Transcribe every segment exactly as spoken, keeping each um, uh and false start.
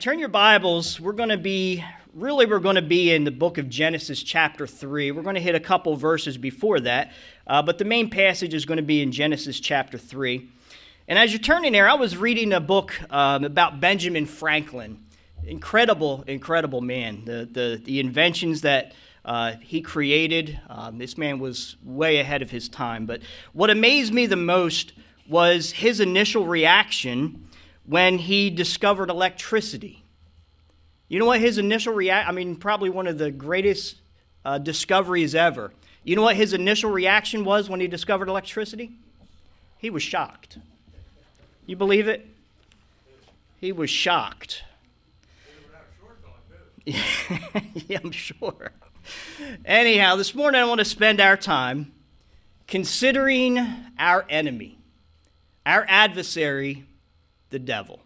Turn your Bibles. We're going to be, really we're going to be in the book of Genesis chapter three. We're going to hit a couple verses before that, uh, but the main passage is going to be in Genesis chapter three. And as you're turning there, I was reading a book um, about Benjamin Franklin. Incredible, incredible man. The, the, the inventions that uh, he created, um, this man was way ahead of his time. But what amazed me the most was his initial reaction when he discovered electricity. You know what his initial reaction, I mean, probably one of the greatest uh, discoveries ever. You know what his initial reaction was when he discovered electricity? He was shocked. You believe it? He was shocked. Yeah, I'm sure. Anyhow, this morning I want to spend our time considering our enemy, our adversary, the devil.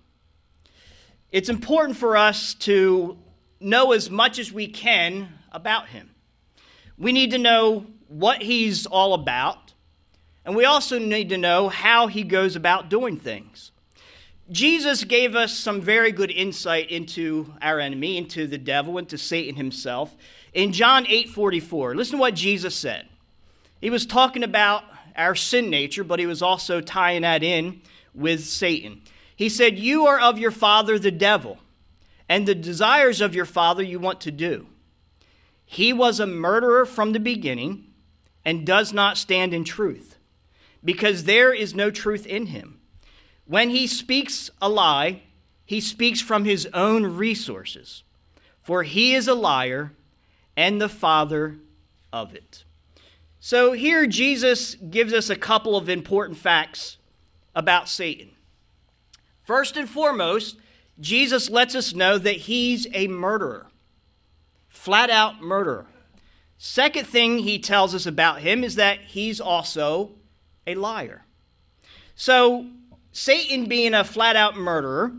It's important for us to know as much as we can about him. We need to know what he's all about, and we also need to know how he goes about doing things. Jesus gave us some very good insight into our enemy, into the devil, into Satan himself. In John eight forty-four, listen to what Jesus said. He was talking about our sin nature, but he was also tying that in with Satan. He said, "You are of your father, the devil, and the desires of your father you want to do. He was a murderer from the beginning and does not stand in truth, because there is no truth in him. When he speaks a lie, he speaks from his own resources, for he is a liar and the father of it." So here Jesus gives us a couple of important facts about Satan. First and foremost, Jesus lets us know that he's a murderer, flat-out murderer. Second thing he tells us about him is that he's also a liar. So Satan, being a flat-out murderer,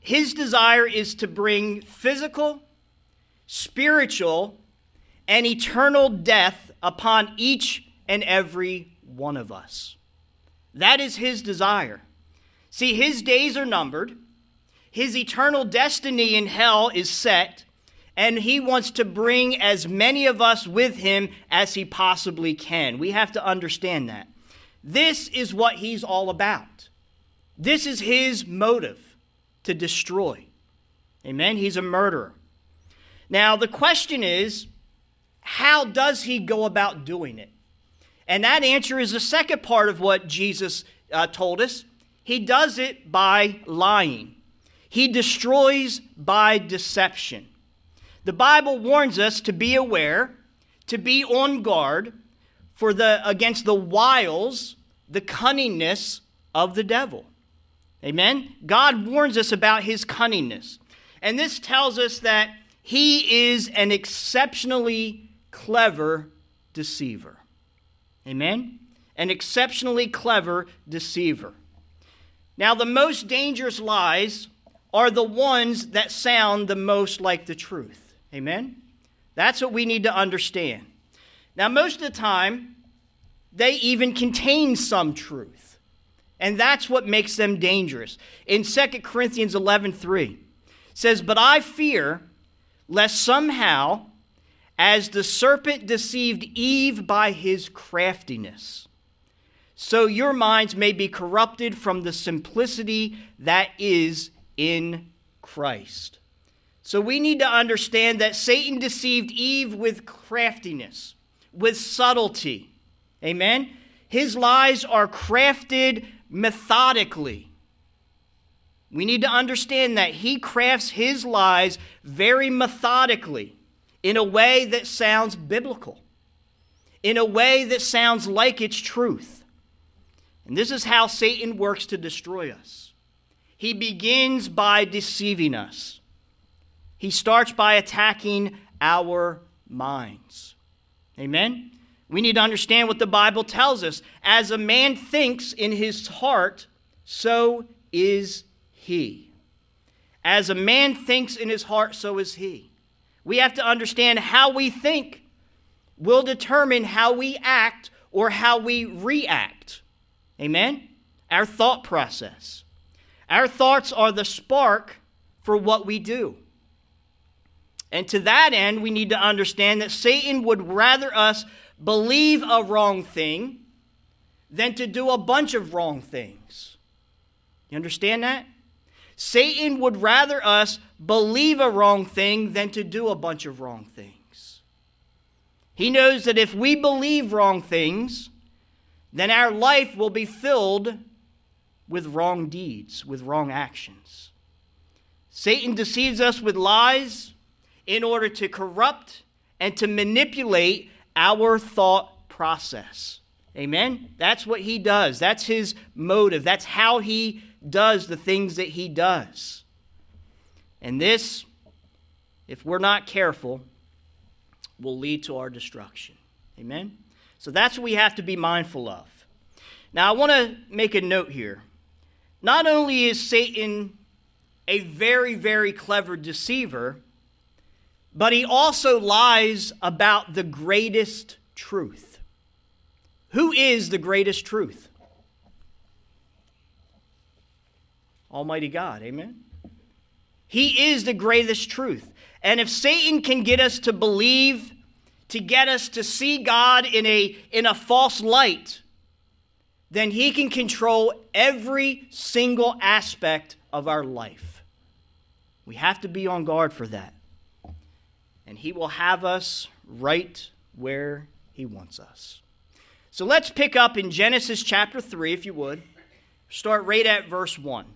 his desire is to bring physical, spiritual, and eternal death upon each and every one of us. That is his desire. See, his days are numbered, his eternal destiny in hell is set, and he wants to bring as many of us with him as he possibly can. We have to understand that. This is what he's all about. This is his motive, to destroy. Amen? He's a murderer. Now, the question is, how does he go about doing it? And that answer is the second part of what Jesus uh, told us. He does it by lying. He destroys by deception. The Bible warns us to be aware, to be on guard for the against the wiles, the cunningness of the devil. Amen? God warns us about his cunningness. And this tells us that he is an exceptionally clever deceiver. Amen? An exceptionally clever deceiver. Now, the most dangerous lies are the ones that sound the most like the truth. Amen? That's what we need to understand. Now, most of the time, they even contain some truth, and that's what makes them dangerous. In Second Corinthians eleven three, it says, "But I fear lest somehow, as the serpent deceived Eve by his craftiness, so your minds may be corrupted from the simplicity that is in Christ." So we need to understand that Satan deceived Eve with craftiness, with subtlety. Amen? His lies are crafted methodically. We need to understand that he crafts his lies very methodically, in a way that sounds biblical, in a way that sounds like it's truth. And this is how Satan works to destroy us. He begins by deceiving us. He starts by attacking our minds. Amen? We need to understand what the Bible tells us. As a man thinks in his heart, so is he. As a man thinks in his heart, so is he. We have to understand how we think will determine how we act or how we react. Amen? Our thought process. Our thoughts are the spark for what we do. And to that end, we need to understand that Satan would rather us believe a wrong thing than to do a bunch of wrong things. You understand that? Satan would rather us believe a wrong thing than to do a bunch of wrong things. He knows that if we believe wrong things, then our life will be filled with wrong deeds, with wrong actions. Satan deceives us with lies in order to corrupt and to manipulate our thought process. Amen? That's what he does. That's his motive. That's how he does the things that he does. And this, if we're not careful, will lead to our destruction. Amen? So that's what we have to be mindful of. Now, I want to make a note here. Not only is Satan a very, very clever deceiver, but he also lies about the greatest truth. Who is the greatest truth? Almighty God, amen? He is the greatest truth. And if Satan can get us to believe, to get us to see God in a, in a false light, then he can control every single aspect of our life. We have to be on guard for that. And he will have us right where he wants us. So let's pick up in Genesis chapter three, if you would. Start right at verse one.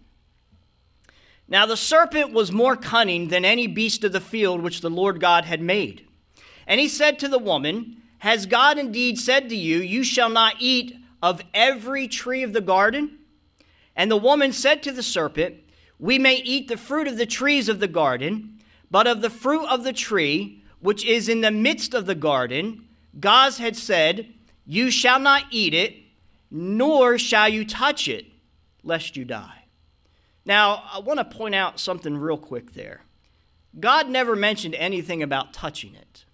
Now the serpent was more cunning than any beast of the field which the Lord God had made. And he said to the woman, "Has God indeed said to you, you shall not eat of every tree of the garden?" And the woman said to the serpent, "We may eat the fruit of the trees of the garden, but of the fruit of the tree, which is in the midst of the garden, God had said, you shall not eat it, nor shall you touch it, lest you die." Now, I want to point out something real quick there. God never mentioned anything about touching it.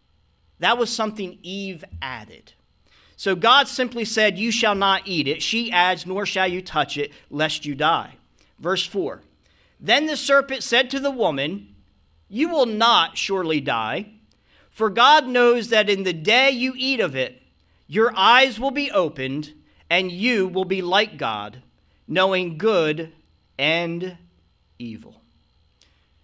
That was something Eve added. So God simply said, "You shall not eat it." She adds, "Nor shall you touch it, lest you die." Verse four, "Then the serpent said to the woman, you will not surely die, for God knows that in the day you eat of it, your eyes will be opened, and you will be like God, knowing good and evil."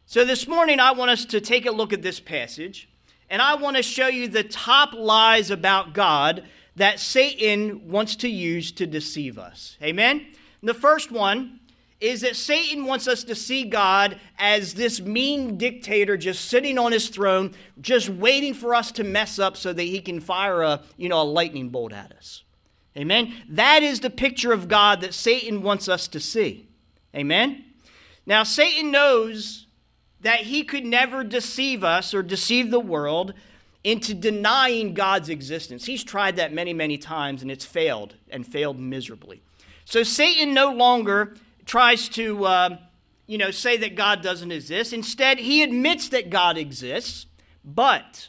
So this morning, I want us to take a look at this passage, and I want to show you the top lies about God that Satan wants to use to deceive us. Amen? And the first one is that Satan wants us to see God as this mean dictator just sitting on his throne, just waiting for us to mess up so that he can fire a, you know, a lightning bolt at us. Amen? That is the picture of God that Satan wants us to see. Amen? Now, Satan knows that he could never deceive us or deceive the world into denying God's existence. He's tried that many, many times, and it's failed, and failed miserably. So Satan no longer tries to, uh, you know, say that God doesn't exist. Instead, he admits that God exists, but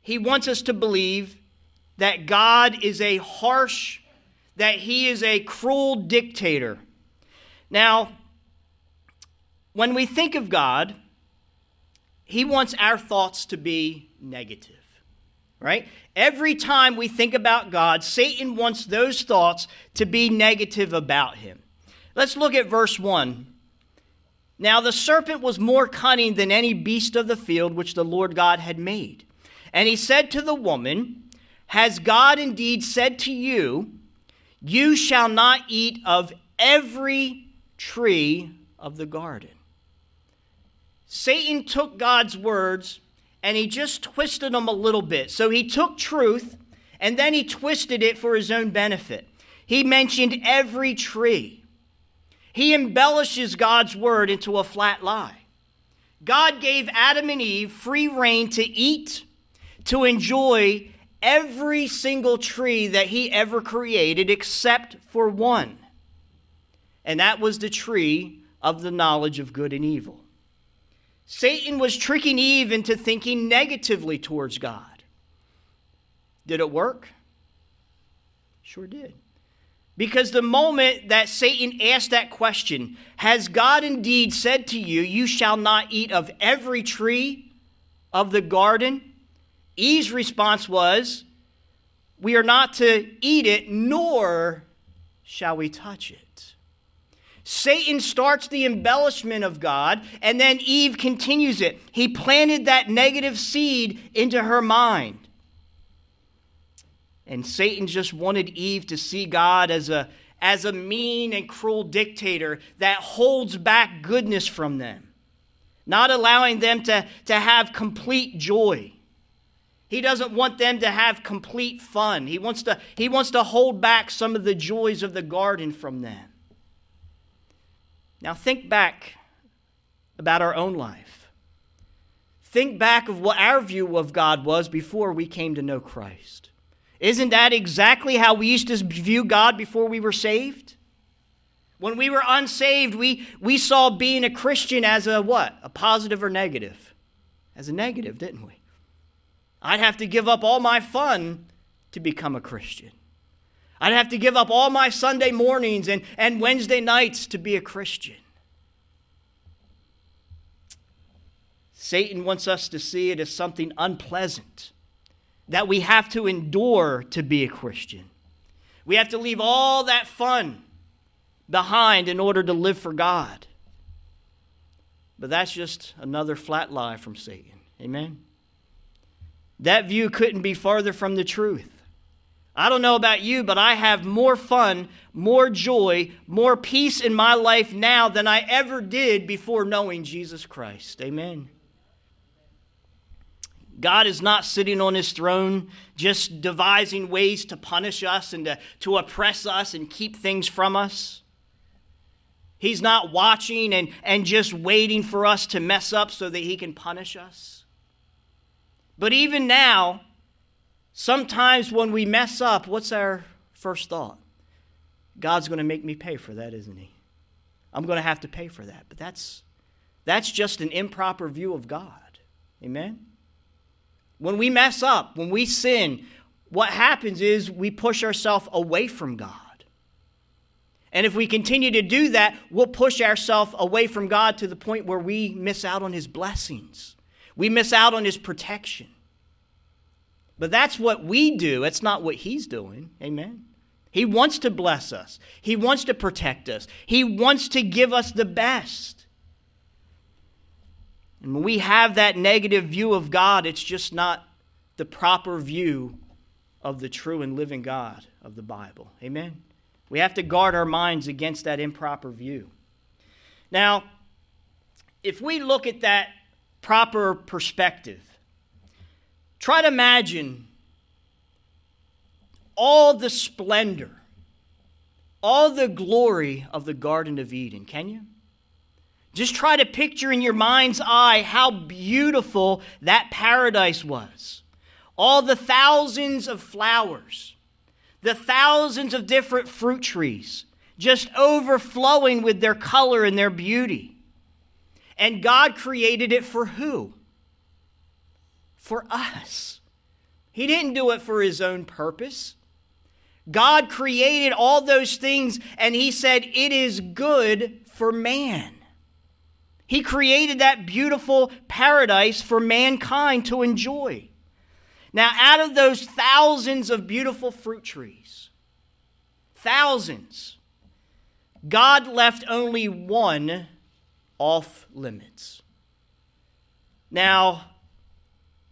he wants us to believe that God is a harsh, that he is a cruel dictator. Now, when we think of God, he wants our thoughts to be negative, right? Every time we think about God, Satan wants those thoughts to be negative about him. Let's look at verse one. "Now the serpent was more cunning than any beast of the field which the Lord God had made. And he said to the woman, has God indeed said to you, you shall not eat of every tree of the garden?" Satan took God's words and he just twisted them a little bit. So he took truth and then he twisted it for his own benefit. He mentioned every tree. He embellishes God's word into a flat lie. God gave Adam and Eve free rein to eat, to enjoy every single tree that he ever created except for one. And that was the tree of the knowledge of good and evil. Satan was tricking Eve into thinking negatively towards God. Did it work? Sure did. Because the moment that Satan asked that question, has God indeed said to you, you shall not eat of every tree of the garden? Eve's response was, we are not to eat it, nor shall we touch it. Satan starts the embellishment of God, and then Eve continues it. He planted that negative seed into her mind. And Satan just wanted Eve to see God as a, as a mean and cruel dictator that holds back goodness from them, not allowing them to, to have complete joy. He doesn't want them to have complete fun. He wants to, he wants to hold back some of the joys of the garden from them. Now think back about our own life. Think back of what our view of God was before we came to know Christ. Isn't that exactly how we used to view God before we were saved? When we were unsaved, we, we saw being a Christian as a what? A positive or negative? As a negative, didn't we? I'd have to give up all my fun to become a Christian. I'd have to give up all my Sunday mornings and, and Wednesday nights to be a Christian. Satan wants us to see it as something unpleasant, that we have to endure to be a Christian. We have to leave all that fun behind in order to live for God. But that's just another flat lie from Satan. Amen? That view couldn't be farther from the truth. I don't know about you, but I have more fun, more joy, more peace in my life now than I ever did before knowing Jesus Christ. Amen? God is not sitting on his throne just devising ways to punish us and to, to oppress us and keep things from us. He's not watching and, and just waiting for us to mess up so that he can punish us. But even now, sometimes when we mess up, what's our first thought? God's going to make me pay for that, isn't he? I'm going to have to pay for that. But that's, that's just an improper view of God. Amen? When we mess up, when we sin, what happens is we push ourselves away from God. And if we continue to do that, we'll push ourselves away from God to the point where we miss out on his blessings. We miss out on his protection. But that's what we do. That's not what he's doing. Amen. He wants to bless us. He wants to protect us. He wants to give us the best. And when we have that negative view of God, it's just not the proper view of the true and living God of the Bible. Amen? We have to guard our minds against that improper view. Now, if we look at that proper perspective, try to imagine all the splendor, all the glory of the Garden of Eden. Can you? Just try to picture in your mind's eye how beautiful that paradise was. All the thousands of flowers, the thousands of different fruit trees, just overflowing with their color and their beauty. And God created it for who? For us. He didn't do it for his own purpose. God created all those things, and he said, it is good for man. He created that beautiful paradise for mankind to enjoy. Now, out of those thousands of beautiful fruit trees, thousands, God left only one off limits. Now,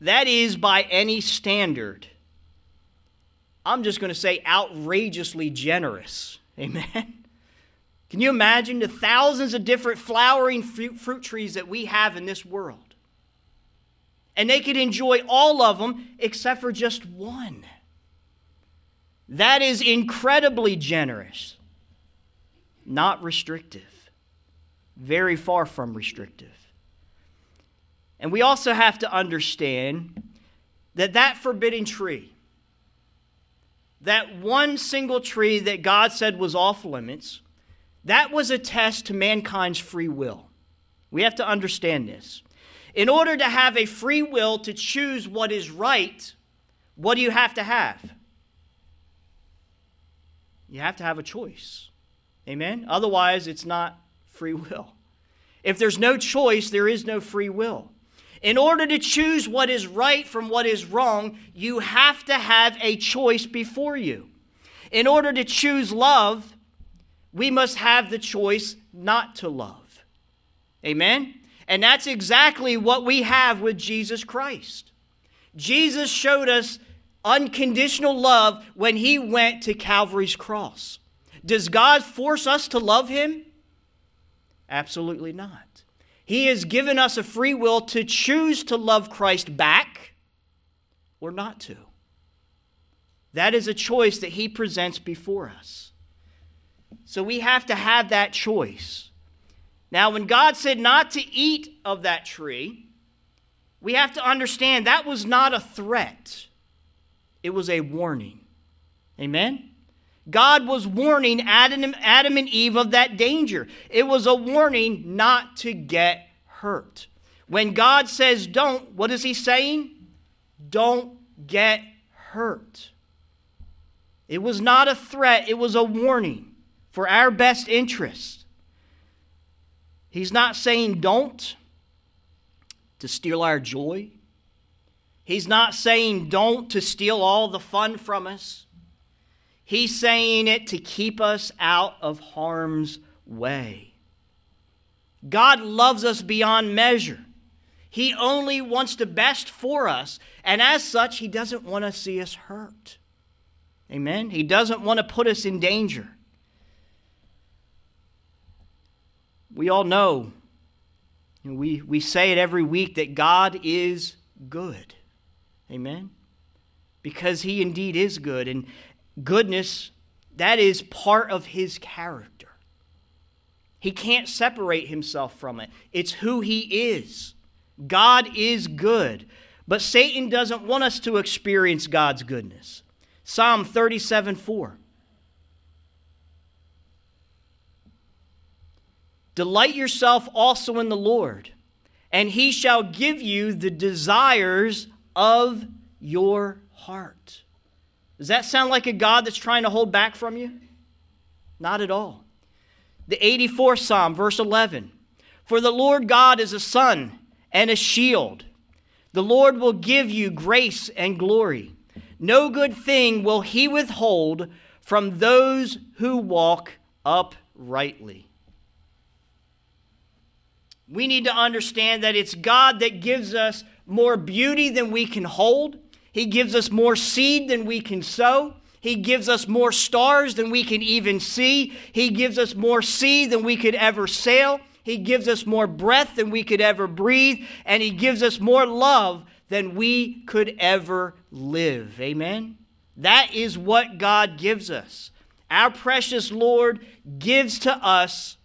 that is by any standard, I'm just going to say outrageously generous. Amen? Can you imagine the thousands of different flowering fruit, fruit trees that we have in this world? And they could enjoy all of them except for just one. That is incredibly generous. Not restrictive. Very far from restrictive. And we also have to understand that that forbidden tree, that one single tree that God said was off limits, that was a test to mankind's free will. We have to understand this. In order to have a free will to choose what is right, what do you have to have? You have to have a choice. Amen? Otherwise, it's not free will. If there's no choice, there is no free will. In order to choose what is right from what is wrong, you have to have a choice before you. In order to choose love, we must have the choice not to love. Amen? And that's exactly what we have with Jesus Christ. Jesus showed us unconditional love when he went to Calvary's cross. Does God force us to love him? Absolutely not. He has given us a free will to choose to love Christ back or not to. That is a choice that he presents before us. So we have to have that choice. Now, when God said not to eat of that tree, we have to understand that was not a threat. It was a warning. Amen? God was warning Adam, Adam and Eve of that danger. It was a warning not to get hurt. When God says don't, what is he saying? Don't get hurt. It was not a threat. It was a warning for our best interest. He's not saying don't to steal our joy. He's not saying don't to steal all the fun from us. He's saying it to keep us out of harm's way. God loves us beyond measure. He only wants the best for us, and as such, he doesn't want to see us hurt. Amen? He doesn't want to put us in danger. We all know, and we, we say it every week, that God is good. Amen? Because he indeed is good, and goodness, that is part of his character. He can't separate himself from it. It's who he is. God is good. But Satan doesn't want us to experience God's goodness. Psalm thirty-seven four. Delight yourself also in the Lord, and he shall give you the desires of your heart. Does that sound like a God that's trying to hold back from you? Not at all. The eighty-fourth Psalm, verse eleven. For the Lord God is a sun and a shield. The Lord will give you grace and glory. No good thing will he withhold from those who walk uprightly. We need to understand that it's God that gives us more beauty than we can hold. He gives us more seed than we can sow. He gives us more stars than we can even see. He gives us more sea than we could ever sail. He gives us more breath than we could ever breathe. And he gives us more love than we could ever live. Amen? That is what God gives us. Our precious Lord gives to us,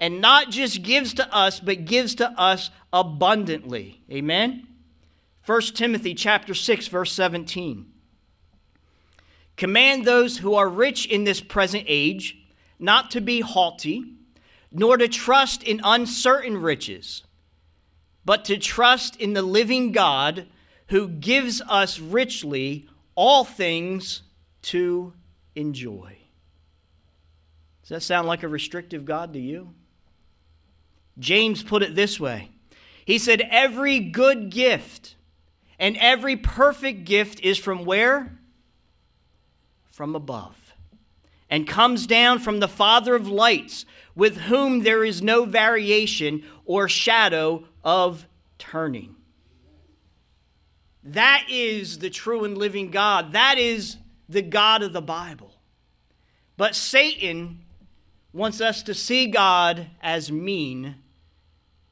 and not just gives to us, but gives to us abundantly. Amen? First Timothy chapter six, verse seventeen. Command those who are rich in this present age not to be haughty, nor to trust in uncertain riches, but to trust in the living God who gives us richly all things to enjoy. Does that sound like a restrictive God to you? James put it this way. He said, every good gift and every perfect gift is from where? From above. And comes down from the Father of lights, with whom there is no variation or shadow of turning. That is the true and living God. That is the God of the Bible. But Satan wants us to see God as mean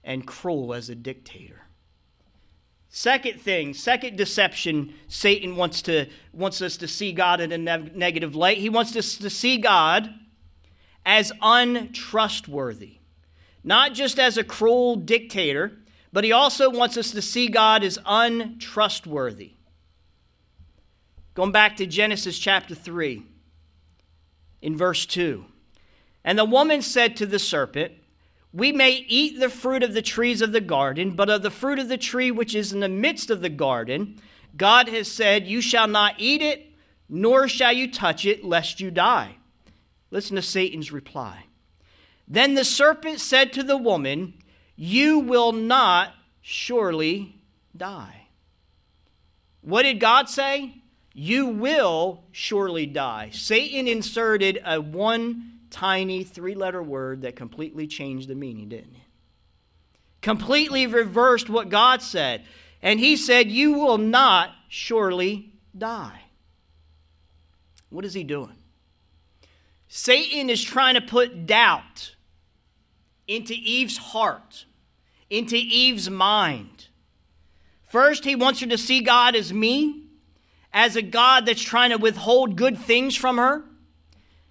and cruel, as a dictator. Second thing, second deception, Satan wants to wants us to see God in a ne- negative light. He wants us to see God as untrustworthy. Not just as a cruel dictator, but he also wants us to see God as untrustworthy. Going back to Genesis chapter three, in verse two. And the woman said to the serpent, we may eat the fruit of the trees of the garden, but of the fruit of the tree which is in the midst of the garden, God has said, you shall not eat it, nor shall you touch it, lest you die. Listen to Satan's reply. Then the serpent said to the woman, "You will not surely die." What did God say? You will surely die. Satan inserted a one tiny three-letter word that completely changed the meaning, didn't it? Completely reversed what God said. And he said, you will not surely die. What is he doing? Satan is trying to put doubt into Eve's heart, into Eve's mind. First, he wants her to see God as mean, as a God that's trying to withhold good things from her.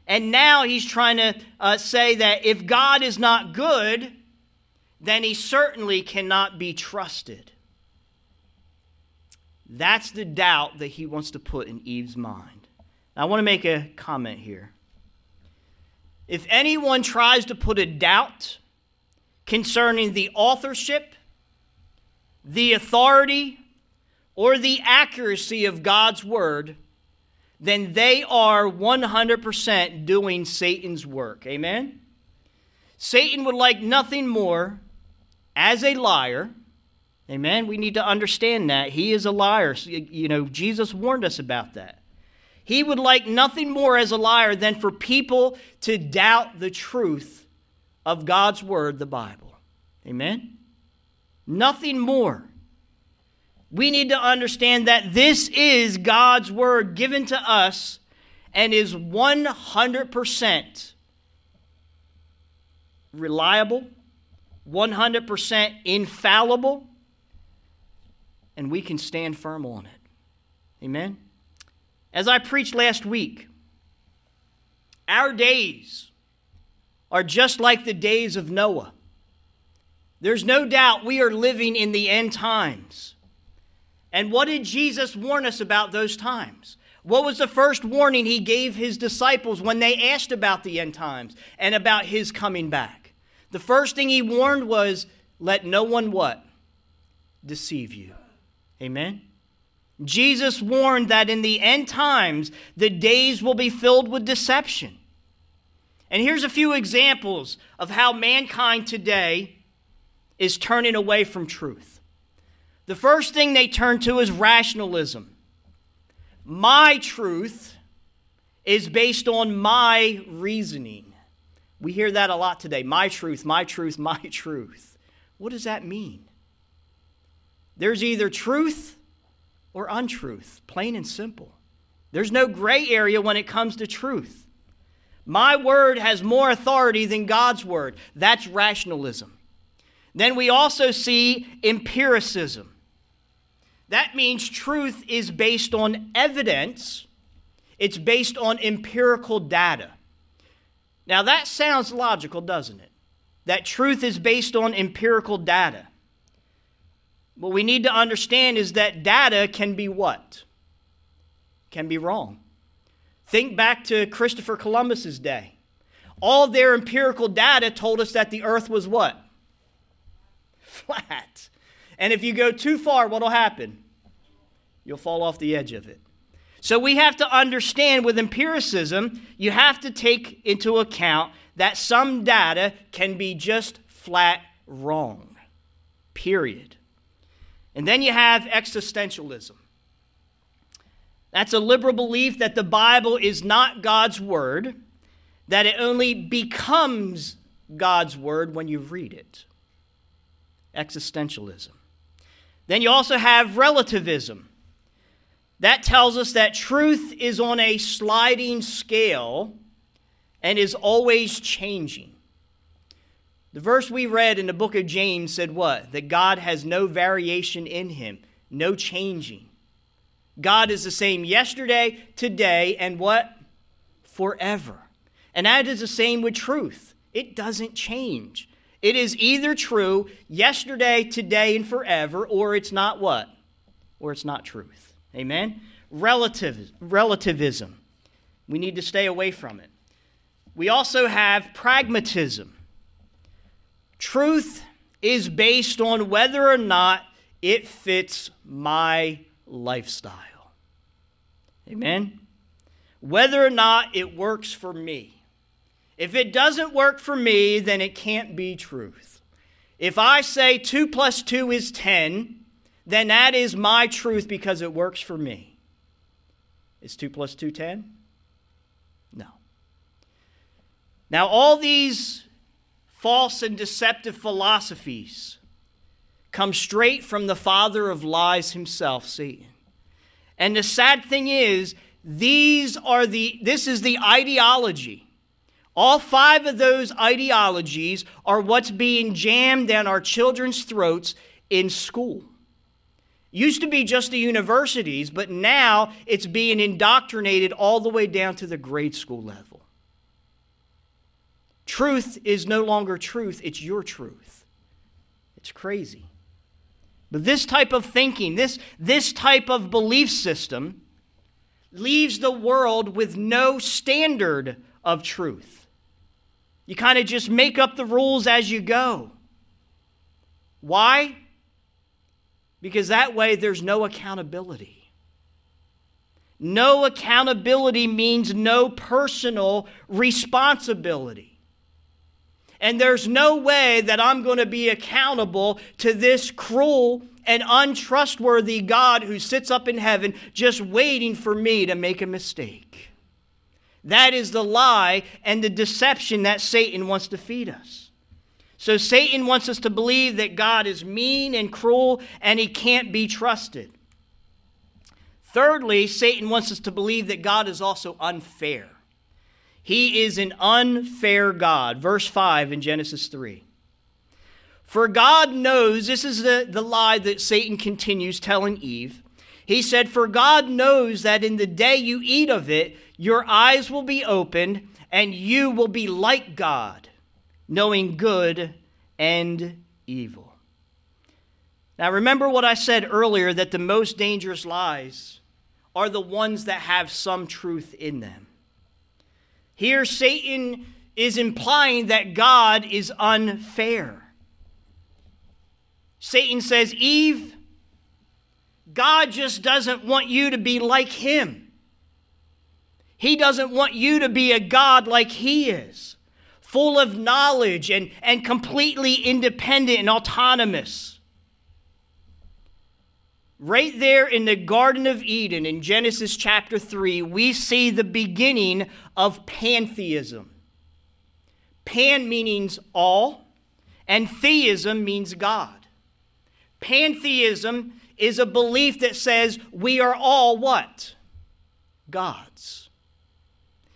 And now he's trying to uh, say that if God is not good, then he certainly cannot be trusted. That's the doubt that he wants to put in Eve's mind. Now, I want to make a comment here. If anyone tries to put a doubt concerning the authorship, the authority, or the accuracy of God's word, then they are one hundred percent doing Satan's work. Amen? Satan would like nothing more as a liar. Amen? We need to understand that. He is a liar. You know, Jesus warned us about that. He would like nothing more as a liar than for people to doubt the truth of God's word, the Bible. Amen? Nothing more. We need to understand that this is God's word given to us and is one hundred percent reliable, one hundred percent infallible, and we can stand firm on it. Amen? As I preached last week, our days are just like the days of Noah. There's no doubt we are living in the end times. And what did Jesus warn us about those times? What was the first warning he gave his disciples when they asked about the end times and about his coming back? The first thing he warned was, let no one what? Deceive you. Amen? Jesus warned that in the end times, the days will be filled with deception. And here's a few examples of how mankind today is turning away from truth. The first thing they turn to is rationalism. My truth is based on my reasoning. We hear that a lot today. My truth, my truth, my truth. What does that mean? There's either truth or untruth, plain and simple. There's no gray area when it comes to truth. My word has more authority than God's word. That's rationalism. Then we also see empiricism. That means truth is based on evidence. It's based on empirical data. Now that sounds logical, doesn't it? That truth is based on empirical data. What we need to understand is that data can be what? Can be wrong. Think back to Christopher Columbus's day. All their empirical data told us that the earth was what? Flat. And if you go too far, what'll happen? You'll fall off the edge of it. So we have to understand with empiricism, you have to take into account that some data can be just flat wrong. Period. And then you have existentialism. That's a liberal belief that the Bible is not God's word, that it only becomes God's word when you read it. Existentialism. Then you also have relativism. That tells us that truth is on a sliding scale and is always changing. The verse we read in the book of James said what? That God has no variation in him, no changing. God is the same yesterday, today, and what? Forever. And that is the same with truth. It doesn't change. It is either true yesterday, today, and forever, or it's not what? Or it's not truth. Amen? Relativ- relativism. We need to stay away from it. We also have pragmatism. Truth is based on whether or not it fits my lifestyle. Amen? Whether or not it works for me. If it doesn't work for me, then it can't be truth. If I say two plus two is ten, then that is my truth because it works for me. Is two plus two ten? No. Now, all these false and deceptive philosophies come straight from the father of lies himself, Satan. And the sad thing is, these are the, this is the ideology. All five of those ideologies are what's being jammed down our children's throats in school. Used to be just the universities, but now it's being indoctrinated all the way down to the grade school level. Truth is no longer truth, it's your truth. It's crazy. But this type of thinking, this, this type of belief system leaves the world with no standard of truth. You kind of just make up the rules as you go. Why? Because that way there's no accountability. No accountability means no personal responsibility. And there's no way that I'm going to be accountable to this cruel and untrustworthy God who sits up in heaven just waiting for me to make a mistake. That is the lie and the deception that Satan wants to feed us. So Satan wants us to believe that God is mean and cruel and he can't be trusted. Thirdly, Satan wants us to believe that God is also unfair. He is an unfair God. Verse five in Genesis three. For God knows, this is the, the lie that Satan continues telling Eve. He said, for God knows that in the day you eat of it, your eyes will be opened and you will be like God, knowing good and evil. Now remember what I said earlier, that the most dangerous lies are the ones that have some truth in them. Here Satan is implying that God is unfair. Satan says, Eve, God just doesn't want you to be like him. He doesn't want you to be a God like he is. Full of knowledge and, and completely independent and autonomous. Right there in the Garden of Eden in Genesis chapter three, we see the beginning of pantheism. Pan means all, and theism means God. Pantheism is a belief that says we are all what? Gods.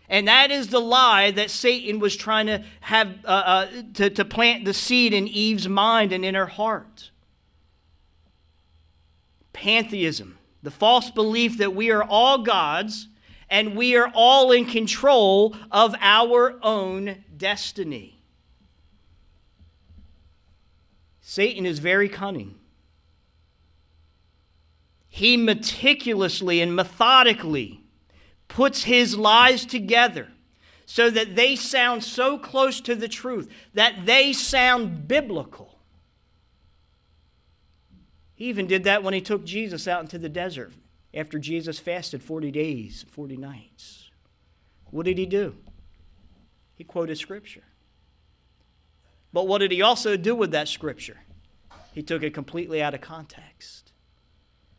And that is the lie that Satan was trying to have uh, uh, to, to plant the seed in Eve's mind and in her heart. Pantheism, the false belief that we are all gods and we are all in control of our own destiny. Satan is very cunning. He meticulously and methodically puts his lies together so that they sound so close to the truth, that they sound biblical. He even did that when he took Jesus out into the desert after Jesus fasted forty days, forty nights. What did he do? He quoted Scripture. But what did he also do with that Scripture? He took it completely out of context.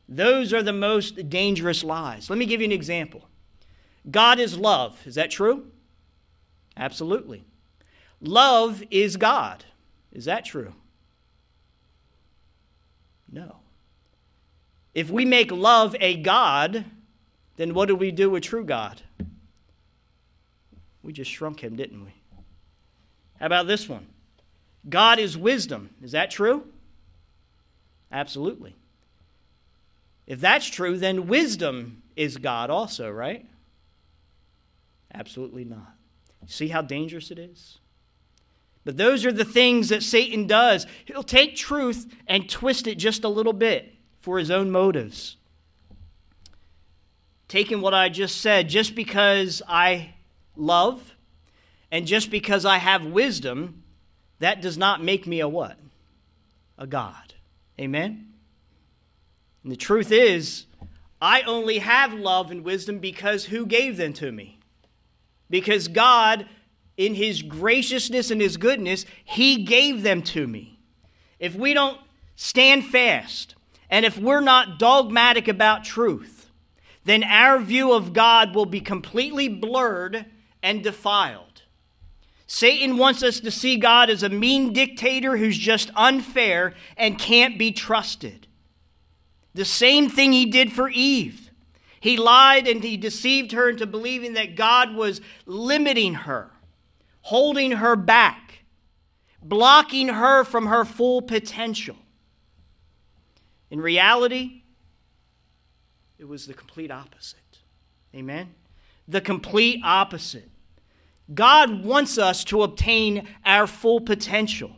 Those are the most dangerous lies. Let me give you an example. God is love. Is that true? Absolutely. Love is God. Is that true? No. If we make love a God, then what do we do with true God? We just shrunk him, didn't we? How about this one? God is wisdom. Is that true? Absolutely. If that's true, then wisdom is God also, right? Absolutely not. See how dangerous it is? But those are the things that Satan does. He'll take truth and twist it just a little bit for his own motives. Taking what I just said, just because I love and just because I have wisdom, that does not make me a what? A God. Amen? And the truth is, I only have love and wisdom because who gave them to me? Because God in his graciousness and his goodness, he gave them to me. If we don't stand fast, and if we're not dogmatic about truth, then our view of God will be completely blurred and defiled. Satan wants us to see God as a mean dictator who's just unfair and can't be trusted. The same thing he did for Eve. He lied and he deceived her into believing that God was limiting her, holding her back, blocking her from her full potential. In reality, it was the complete opposite. Amen? The complete opposite. God wants us to obtain our full potential.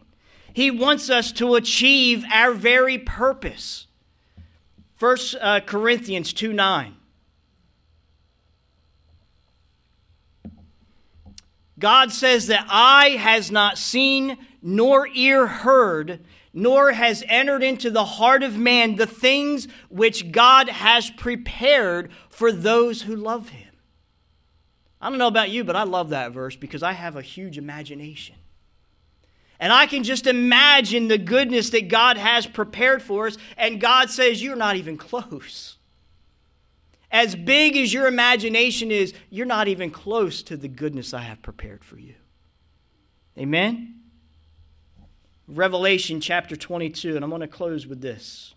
He wants us to achieve our very purpose. First uh, Corinthians two nine. God says that eye has not seen, nor ear heard, nor has entered into the heart of man the things which God has prepared for those who love him. I don't know about you, but I love that verse because I have a huge imagination. And I can just imagine the goodness that God has prepared for us, and God says, you're not even close. As big as your imagination is, you're not even close to the goodness I have prepared for you. Amen? Revelation chapter twenty-two, and I'm going to close with this.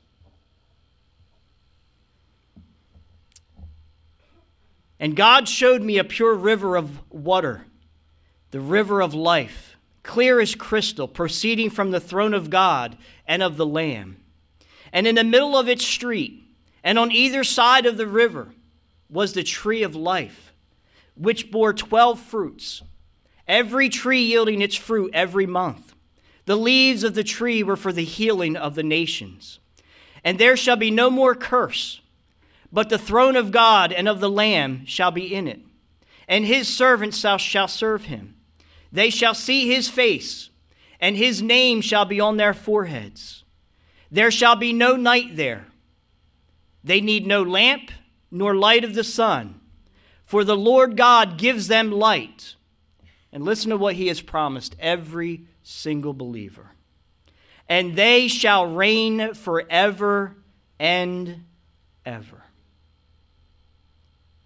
And God showed me a pure river of water, the river of life, clear as crystal, proceeding from the throne of God and of the Lamb. And in the middle of its street, and on either side of the river, was the tree of life, which bore twelve fruits, every tree yielding its fruit every month. The leaves of the tree were for the healing of the nations. And there shall be no more curse, but the throne of God and of the Lamb shall be in it, and his servants shall, shall serve him. They shall see his face, and his name shall be on their foreheads. There shall be no night there. They need no lamp nor light of the sun, for the Lord God gives them light. And listen to what he has promised every single believer. And they shall reign forever and ever.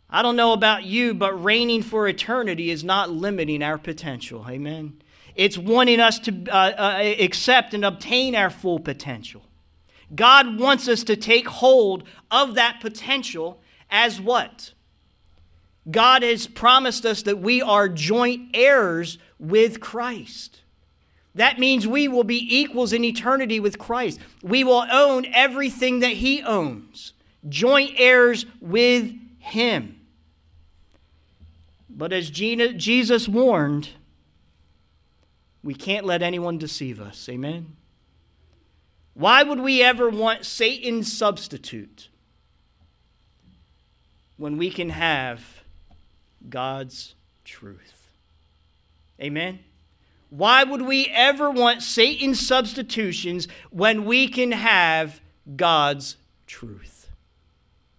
I don't know about you, but reigning for eternity is not limiting our potential. Amen. It's wanting us to uh, uh, accept and obtain our full potential. God wants us to take hold of that potential as what? God has promised us that we are joint heirs with Christ. That means we will be equals in eternity with Christ. We will own everything that he owns. Joint heirs with him. But as Jesus warned, we can't let anyone deceive us. Amen? Why would we ever want Satan's substitute when we can have God's truth? Amen? Why would we ever want Satan's substitutions when we can have God's truth?